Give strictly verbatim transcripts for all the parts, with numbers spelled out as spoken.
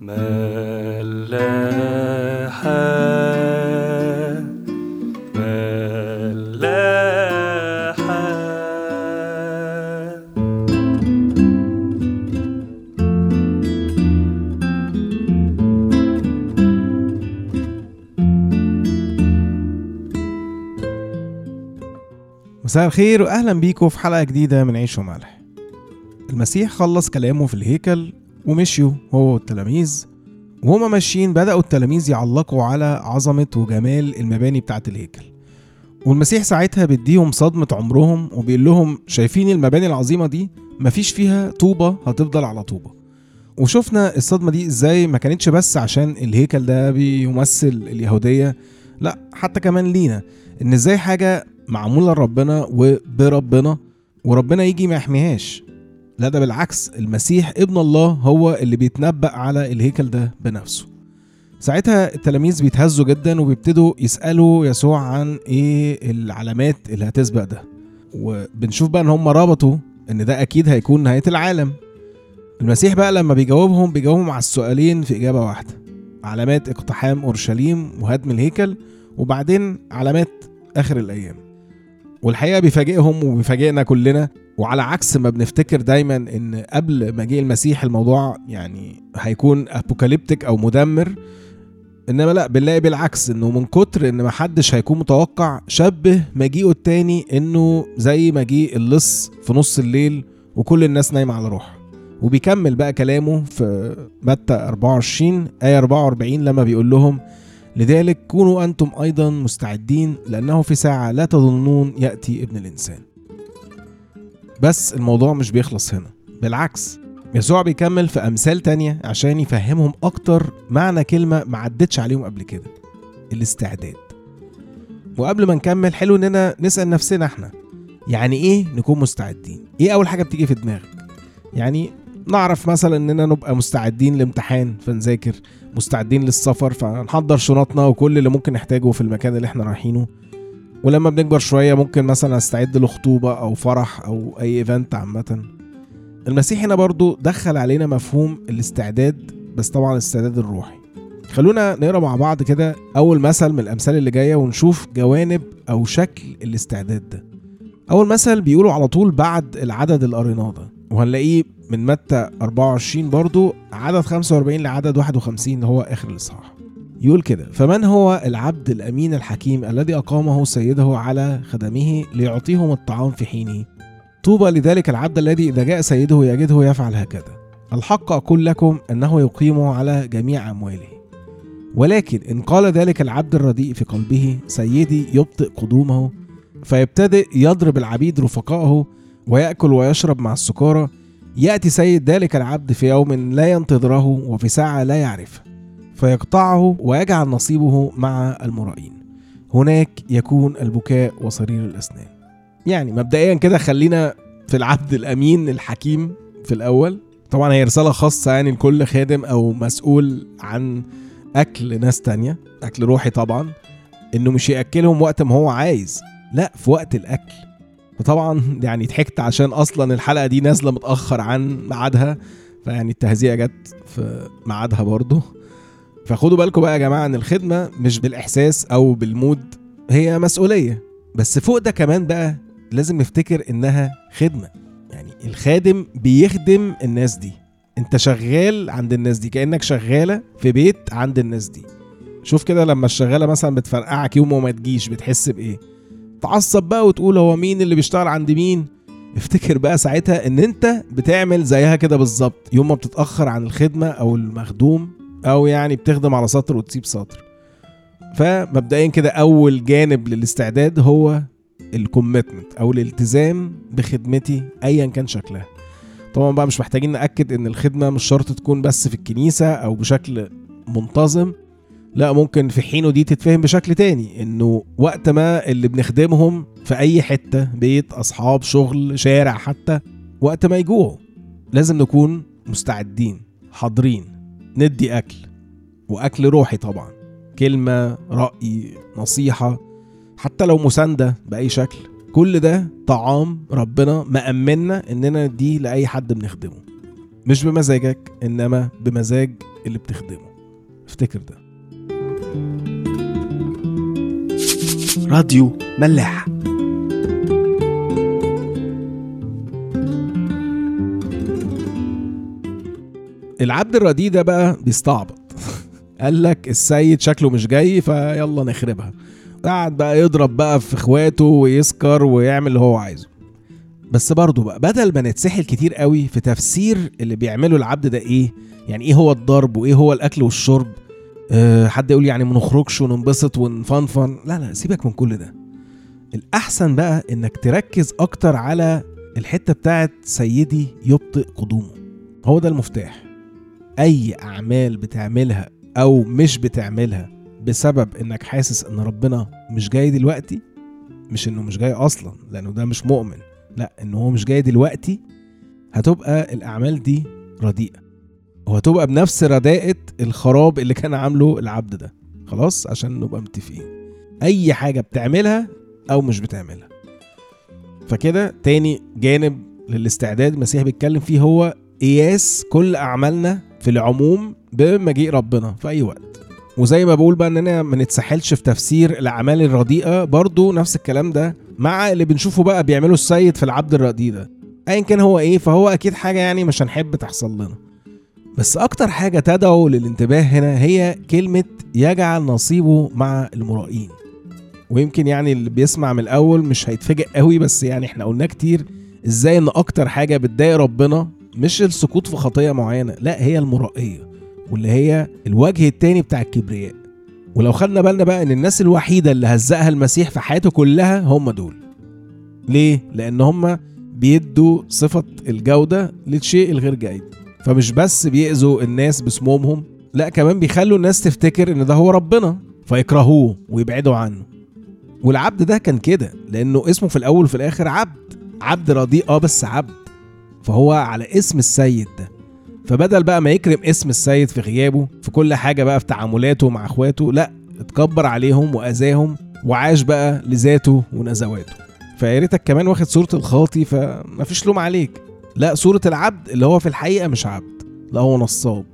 ملاحة ملاحة مساء الخير وأهلا بيكم في حلقة جديدة من عيش وملح. المسيح خلص كلامه في الهيكل ومشيوا هو والتلاميذ، وهما ماشيين بدأوا التلاميذ يعلقوا على عظمة وجمال المباني بتاعة الهيكل، والمسيح ساعتها بديهم صدمة عمرهم وبيقول لهم شايفين المباني العظيمة دي مفيش فيها طوبة هتفضل على طوبة. وشفنا الصدمة دي ازاي ما كانتش بس عشان الهيكل ده بيمثل اليهودية، لا حتى كمان لينا ان ازاي حاجة معمولة لربنا وبربنا وربنا يجي ما يحميهاش، لا ده بالعكس المسيح ابن الله هو اللي بيتنبأ على الهيكل ده بنفسه. ساعتها التلاميذ بيتهزوا جدا وبيبتدوا يسألوا يسوع عن ايه العلامات اللي هتسبق ده، وبنشوف بقى ان هم ربطوا ان ده اكيد هيكون نهاية العالم. المسيح بقى لما بيجاوبهم بيجاوبهم على السؤالين في اجابة واحدة، علامات اقتحام اورشليم وهدم الهيكل، وبعدين علامات اخر الايام. والحقيقة بيفاجئهم وبيفاجئنا كلنا، وعلى عكس ما بنفتكر دايما ان قبل مجيء المسيح الموضوع يعني هيكون ابوكاليبتيك او مدمر، انما لا بنلاقي بالعكس انه من كتر ان ما حدش هيكون متوقع شبه مجيئه التاني انه زي مجيء اللص في نص الليل وكل الناس نايمه على روحها. وبيكمل بقى كلامه في متى أربعة وعشرين آية أربعة وأربعين لما بيقول لهم لذلك كونوا انتم ايضا مستعدين لانه في ساعه لا تظنون ياتي ابن الانسان. بس الموضوع مش بيخلص هنا، بالعكس يسوع بيكمل في أمثال تانية عشان يفهمهم أكتر معنى كلمة ما عدتش عليهم قبل كده، الاستعداد. وقبل ما نكمل حلو إننا نسأل نفسنا إحنا يعني إيه نكون مستعدين؟ إيه أول حاجة بتيجي في دماغك؟ يعني نعرف مثلا إننا نبقى مستعدين لامتحان فنذاكر، مستعدين للسفر فنحضر شنطنا وكل اللي ممكن نحتاجه في المكان اللي إحنا رايحينه. ولما بنكبر شوية ممكن مثلا استعد لخطوبة أو فرح أو أي إيفنت عامة. المسيح هنا برضو دخل علينا مفهوم الاستعداد، بس طبعا الاستعداد الروحي. خلونا نقرأ مع بعض كده أول مثل من الأمثال اللي جاية ونشوف جوانب أو شكل الاستعداد ده. أول مثل بيقوله على طول بعد العدد الأرناضة، وهنلاقيه من متى أربعة وعشرين برضو عدد خمسة وأربعين لعدد واحد وخمسين اللي هو آخر الإصحاح. يقول كده فمن هو العبد الأمين الحكيم الذي أقامه سيده على خدمه ليعطيهم الطعام في حينه؟ طوبى لذلك العبد الذي إذا جاء سيده يجده يفعل هكذا. الحق أقول لكم أنه يقيمه على جميع أمواله. ولكن إن قال ذلك العبد الرديء في قلبه سيدي يبطئ قدومه، فيبتدئ يضرب العبيد رفقائه ويأكل ويشرب مع السكارى. يأتي سيد ذلك العبد في يوم لا ينتظره وفي ساعة لا يعرفه، فيقطعه ويجعل نصيبه مع المرائين. هناك يكون البكاء وصرير الأسنان. يعني مبدئيا كده خلينا في العبد الأمين الحكيم في الأول. طبعا هي رسالة خاصة يعني لكل خادم أو مسؤول عن أكل ناس تانية، أكل روحي طبعا، إنه مش يأكلهم وقت ما هو عايز، لا في وقت الأكل. وطبعا يعني ضحكت عشان أصلا الحلقة دي نازلة متأخر عن ميعادها، فيعني التهزيئة جت في ميعادها برضو. فخدوا بالكم بقى يا جماعة ان الخدمة مش بالإحساس أو بالمود، هي مسؤولية. بس فوق ده كمان بقى لازم نفتكر انها خدمة، يعني الخادم بيخدم الناس دي، انت شغال عند الناس دي كأنك شغالة في بيت عند الناس دي. شوف كده لما الشغالة مثلا بتفرقعك يوم وما تجيش بتحس بإيه؟ تعصب بقى وتقول هو مين اللي بيشتغل عند مين؟ افتكر بقى ساعتها ان انت بتعمل زيها كده بالظبط يوم ما بتتأخر عن الخدمة أو المخدوم، أو يعني بتخدم على سطر وتسيب سطر. فمبدئيا كده أول جانب للاستعداد هو الكوميتمنت أو الالتزام بخدمتي أيا كان شكلها. طبعا بقى مش محتاجين نأكد إن الخدمة مش شرط تكون بس في الكنيسة أو بشكل منتظم، لا ممكن في حينه دي تتفهم بشكل تاني، إنه وقت ما اللي بنخدمهم في أي حتة، بيت، أصحاب، شغل، شارع، حتى وقت ما يجوعوا لازم نكون مستعدين حاضرين، ندي أكل، وأكل روحي طبعا، كلمة، رأي، نصيحة، حتى لو مساندة بأي شكل. كل ده طعام ربنا مأمننا إننا نديه لأي حد بنخدمه، مش بمزاجك إنما بمزاج اللي بتخدمه. افتكر ده. راديو ملاح. العبد الرديء ده بقى بيستعبط. قال لك السيد شكله مش جاي فيلا نخربها. قعد بقى يضرب بقى في اخواته ويسكر ويعمل اللي هو عايزه. بس برضو بقى بدل ما نتسحل كتير قوي في تفسير اللي بيعمله العبد ده ايه، يعني ايه هو الضرب وايه هو الاكل والشرب، أه حد يقول يعني منخرجش وننبسط ونفنفن، لا لا سيبك من كل ده. الاحسن بقى انك تركز اكتر على الحتة بتاعت سيدي يبطئ قدومه. هو ده المفتاح. اي اعمال بتعملها او مش بتعملها بسبب انك حاسس ان ربنا مش جاي دلوقتي، مش انه مش جاي اصلا لانه ده مش مؤمن، لا انه هو مش جاي دلوقتي، هتبقى الاعمال دي رديئة وهتبقى بنفس رداءة الخراب اللي كان عامله العبد ده. خلاص عشان نبقى متفقين، اي حاجة بتعملها او مش بتعملها. فكده تاني جانب للاستعداد المسيح بيتكلم فيه هو قياس كل اعمالنا في العموم بمجيء ربنا في اي وقت. وزي ما بقول بقى اننا ما نتسحلش في تفسير الاعمال الرديئه، برضو نفس الكلام ده مع اللي بنشوفه بقى بيعمله السيد في العبد الرديء ده. ايا كان هو ايه فهو اكيد حاجه يعني مش هنحب تحصل لنا. بس اكتر حاجه تدعو للانتباه هنا هي كلمه يجعل نصيبه مع المرائين. ويمكن يعني اللي بيسمع من الاول مش هيتفاجئ قوي، بس يعني احنا قلنا كتير ازاي ان اكتر حاجه بتضايق ربنا مش السقوط في خطيه معينه، لا هي المرائيه، واللي هي الوجه التاني بتاع الكبرياء. ولو خدنا بالنا بقى ان الناس الوحيده اللي هزقها المسيح في حياته كلها هم دول. ليه؟ لان هم بيدوا صفه الجوده للشيء الغير جيد، فمش بس بيأذوا الناس بسمومهم، لا كمان بيخلوا الناس تفتكر ان ده هو ربنا فيكرهوه ويبعدوا عنه. والعبد ده كان كده لانه اسمه في الاول وفي الاخر عبد، عبد رديء اه بس عبد، فهو على اسم السيد ده. فبدل بقى ما يكرم اسم السيد في غيابه في كل حاجة بقى في تعاملاته مع اخواته، لا اتكبر عليهم واذاهم وعاش بقى لذاته ونزواته. فياريتك كمان واخد صورة الخاطي فمفيش لوم عليك، لا صورة العبد اللي هو في الحقيقة مش عبد، لا هو نصاب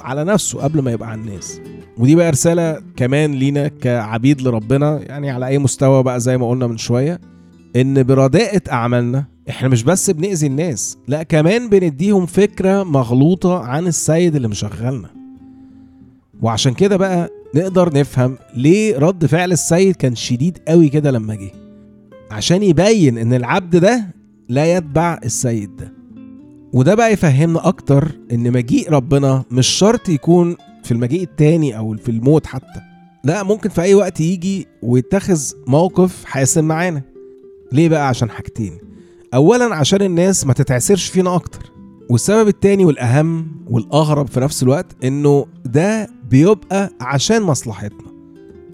على نفسه قبل ما يبقى على الناس. ودي بقى رسالة كمان لينا كعبيد لربنا، يعني على اي مستوى بقى زي ما قلنا من شوية، ان برداءة اعمالنا احنا مش بس بنأذي الناس، لا كمان بنديهم فكرة مغلوطة عن السيد اللي مشغلنا. وعشان كده بقى نقدر نفهم ليه رد فعل السيد كان شديد قوي كده لما جه، عشان يبين ان العبد ده لا يتبع السيد ده. وده بقى يفهمنا اكتر ان مجيء ربنا مش شرط يكون في المجيء التاني او في الموت حتى، لا ممكن في اي وقت يجي ويتخذ موقف حاسم معانا. ليه بقى؟ عشان حاجتين. اولا عشان الناس ما تتعسرش فينا اكتر، والسبب التاني والاهم والاغرب في نفس الوقت انه ده بيبقى عشان مصلحتنا،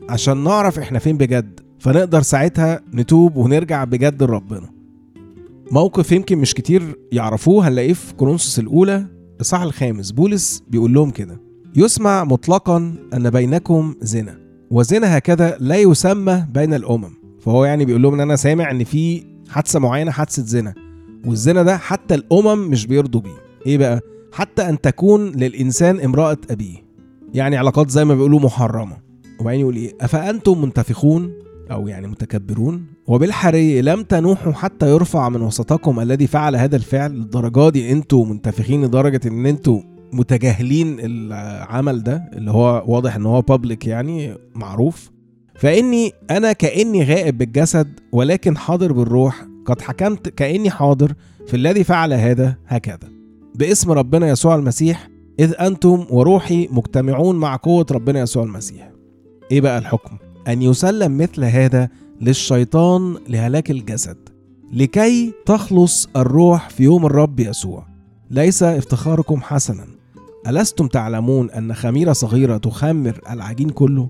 عشان نعرف احنا فين بجد، فنقدر ساعتها نتوب ونرجع بجد لربنا. موقف يمكن مش كتير يعرفوه هنلاقيه في كورنثوس الاولى الاصحاح الخامس. بولس بيقول لهم كده: يسمع مطلقا ان بينكم زنا، وزنا هكذا لا يسمى بين الامم. فهو يعني بيقول لهم ان انا سامع ان في حادثة معينة، حادثة زنا، والزنا ده حتى الأمم مش بيرضوا بيه. إيه بقى؟ حتى أن تكون للإنسان امرأة أبيه، يعني علاقات زي ما بيقولوا محرمة. وبعدين يقول إيه؟ أفأنتم منتفخون أو يعني متكبرون، وبالحري لم تنوحوا حتى يرفع من وسطكم الذي فعل هذا الفعل. للدرجة دي أنتوا منتفخين لدرجة أن أنتوا متجاهلين العمل ده اللي هو واضح أنه هو public يعني معروف. فإني أنا كأني غائب بالجسد ولكن حاضر بالروح، قد حكمت كأني حاضر في الذي فعل هذا هكذا، باسم ربنا يسوع المسيح، إذ أنتم وروحي مجتمعون مع قوة ربنا يسوع المسيح. إيه بقى الحكم؟ أن يسلم مثل هذا للشيطان لهلاك الجسد، لكي تخلص الروح في يوم الرب يسوع. ليس افتخاركم حسنا، ألستم تعلمون أن خميرة صغيرة تخمر العجين كله؟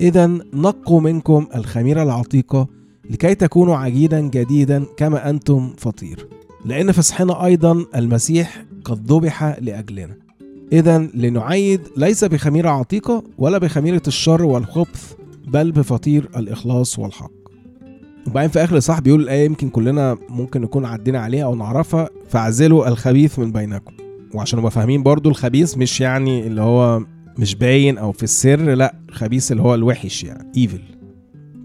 إذن نقوا منكم الخميرة العتيقة لكي تكونوا عجينا جديدا كما أنتم فطير، لأن فصحنا أيضا المسيح قد ذبح لأجلنا. إذن لنعيد ليس بخميرة عتيقة ولا بخميرة الشر والخبث، بل بفطير الإخلاص والحق. وبعدين في آخر صح بيقول الآية يمكن كلنا ممكن نكون عدينا عليها أو نعرفها: فاعزلوا الخبيث من بينكم. وعشان نبقى فاهمين برضو الخبيث مش يعني اللي هو مش باين او في السر, لا خبيث اللي هو الوحش يعني evil.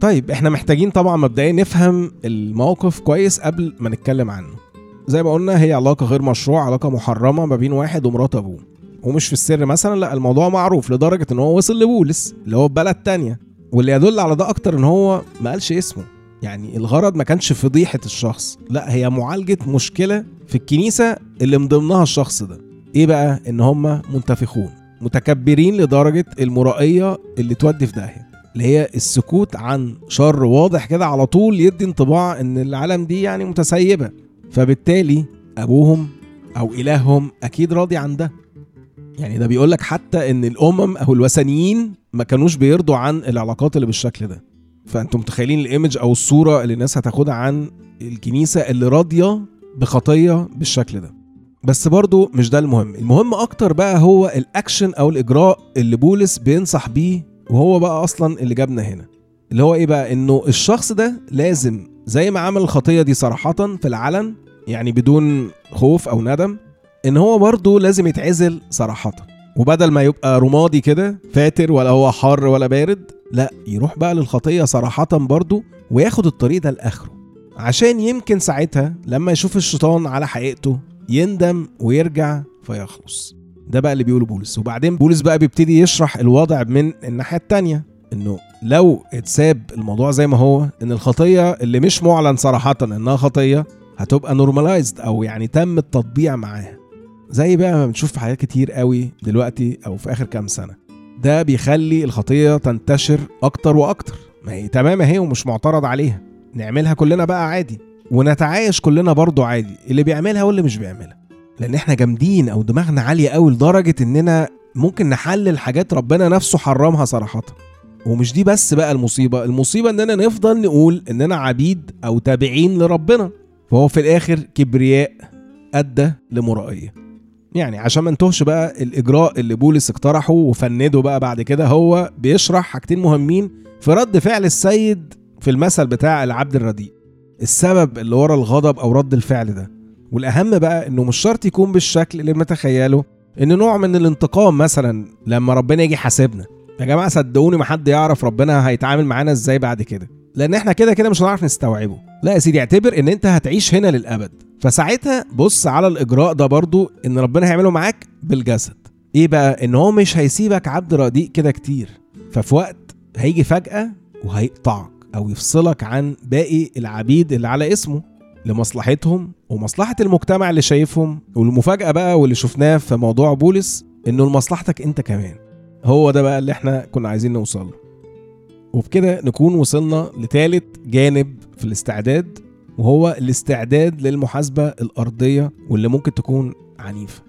طيب احنا محتاجين طبعا مبدئيا نفهم الموقف كويس قبل ما نتكلم عنه. زي ما قلنا هي علاقة غير مشروع, علاقة محرمة ما بين واحد ومرات ابوه, ومش في السر مثلا, لا الموضوع معروف لدرجة ان هو وصل لبولس اللي هو بلد تانية, واللي يدل على ده اكتر ان هو ما قالش اسمه. يعني الغرض ما كانش فضيحة الشخص, لا هي معالجة مشكلة في الكنيسة اللي مضمنها الشخص ده. ايه بقى؟ ان هم منتفخون متكبرين لدرجة المرائية اللي تودي في داهية, اللي هي السكوت عن شر واضح كده على طول يدي انطباع ان العالم دي يعني متسيبة. فبالتالي ابوهم او الههم اكيد راضي عن ده. يعني ده بيقولك حتى ان الامم او الوثنيين ما كانوش بيرضوا عن العلاقات اللي بالشكل ده. فانتم متخيلين الايمج او الصورة اللي الناس هتاخدها عن الكنيسة اللي راضية بخطية بالشكل ده. بس برضو مش ده المهم, المهم اكتر بقى هو الاكشن او الاجراء اللي بولس بينصح بيه, وهو بقى اصلا اللي جابنا هنا, اللي هو ايه بقى؟ انه الشخص ده لازم زي ما عمل الخطية دي صراحة في العلن, يعني بدون خوف او ندم, ان هو برضو لازم يتعزل صراحة. وبدل ما يبقى رمادي كده فاتر ولا هو حار ولا بارد, لا يروح بقى للخطية صراحة برضو وياخد الطريق ده لاخره, عشان يمكن ساعتها لما يشوف الشيطان على حقيقته يندم ويرجع فيخلص. ده بقى اللي بيقوله بولس. وبعدين بولس بقى بيبتدي يشرح الوضع من الناحية التانية, انه لو اتساب الموضوع زي ما هو, ان الخطية اللي مش معلن صراحة انها خطية هتبقى نورمالايزد او يعني تم التطبيع معاها, زي بقى ما بنشوف في حاجات كتير قوي دلوقتي او في اخر كام سنة. ده بيخلي الخطية تنتشر اكتر واكتر. ما هي تمام اهي ومش معترض عليها, نعملها كلنا بقى عادي ونتعايش كلنا برضو عادي, اللي بيعملها واللي مش بيعملها, لان احنا جامدين او دماغنا عالية قوي لدرجة اننا ممكن نحلل حاجات ربنا نفسه حرمها صراحة. ومش دي بس بقى المصيبة, المصيبة اننا نفضل نقول اننا عبيد او تابعين لربنا, فهو في الاخر كبرياء ادى لمرائية. يعني عشان ما نتوهش بقى الاجراء اللي بولس اقترحه وفنده بقى بعد كده, هو بيشرح حاجتين مهمين في رد فعل السيد في المثل بتاع العبد الرديء, السبب اللي ورا الغضب او رد الفعل ده. والاهم بقى انه مش شرط يكون بالشكل اللي متخيله, ان نوع من الانتقام مثلا لما ربنا يجي حاسبنا. يا جماعه صدقوني ما حد يعرف ربنا هيتعامل معانا ازاي بعد كده, لان احنا كده كده مش هنعرف نستوعبه. لا يا سيدي, اعتبر ان انت هتعيش هنا للابد, فساعتها بص على الاجراء ده برضو ان ربنا هيعمله معاك بالجسد. ايه بقى؟ ان هو مش هيسيبك عبد رديء كده كتير, ففي وقت هيجي فجأة وهيقطعك او يفصلك عن باقي العبيد اللي على اسمه لمصلحتهم ومصلحة المجتمع اللي شايفهم. والمفاجأة بقى واللي شفناه في موضوع بولس, انه لمصلحتك انت كمان. هو ده بقى اللي احنا كنا عايزين نوصله. وبكده نكون وصلنا لثالث جانب في الاستعداد, وهو الاستعداد للمحاسبة الأرضية واللي ممكن تكون عنيفة.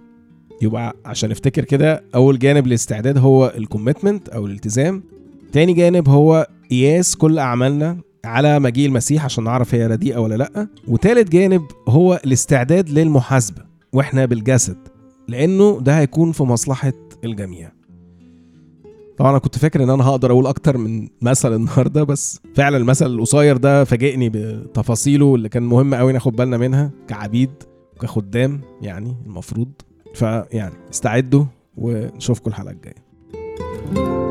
يبقى عشان نفتكر كده, أول جانب الاستعداد هو الكوميتمنت أو الالتزام, تاني جانب هو قياس كل أعمالنا على مجيء المسيح عشان نعرف هي رديئة ولا لأ, وثالث جانب هو الاستعداد للمحاسبة وإحنا بالجسد, لأنه ده هيكون في مصلحة الجميع. طبعا أنا كنت فاكر إن أنا هقدر أقول أكتر من مثل النهاردة, بس فعلا المثل القصير ده فاجئني بتفاصيله اللي كان مهم قوي ناخد بالنا منها كعبيد وكخدام يعني المفروض. فيعني استعدوا ونشوفكم الحلقة الجاية.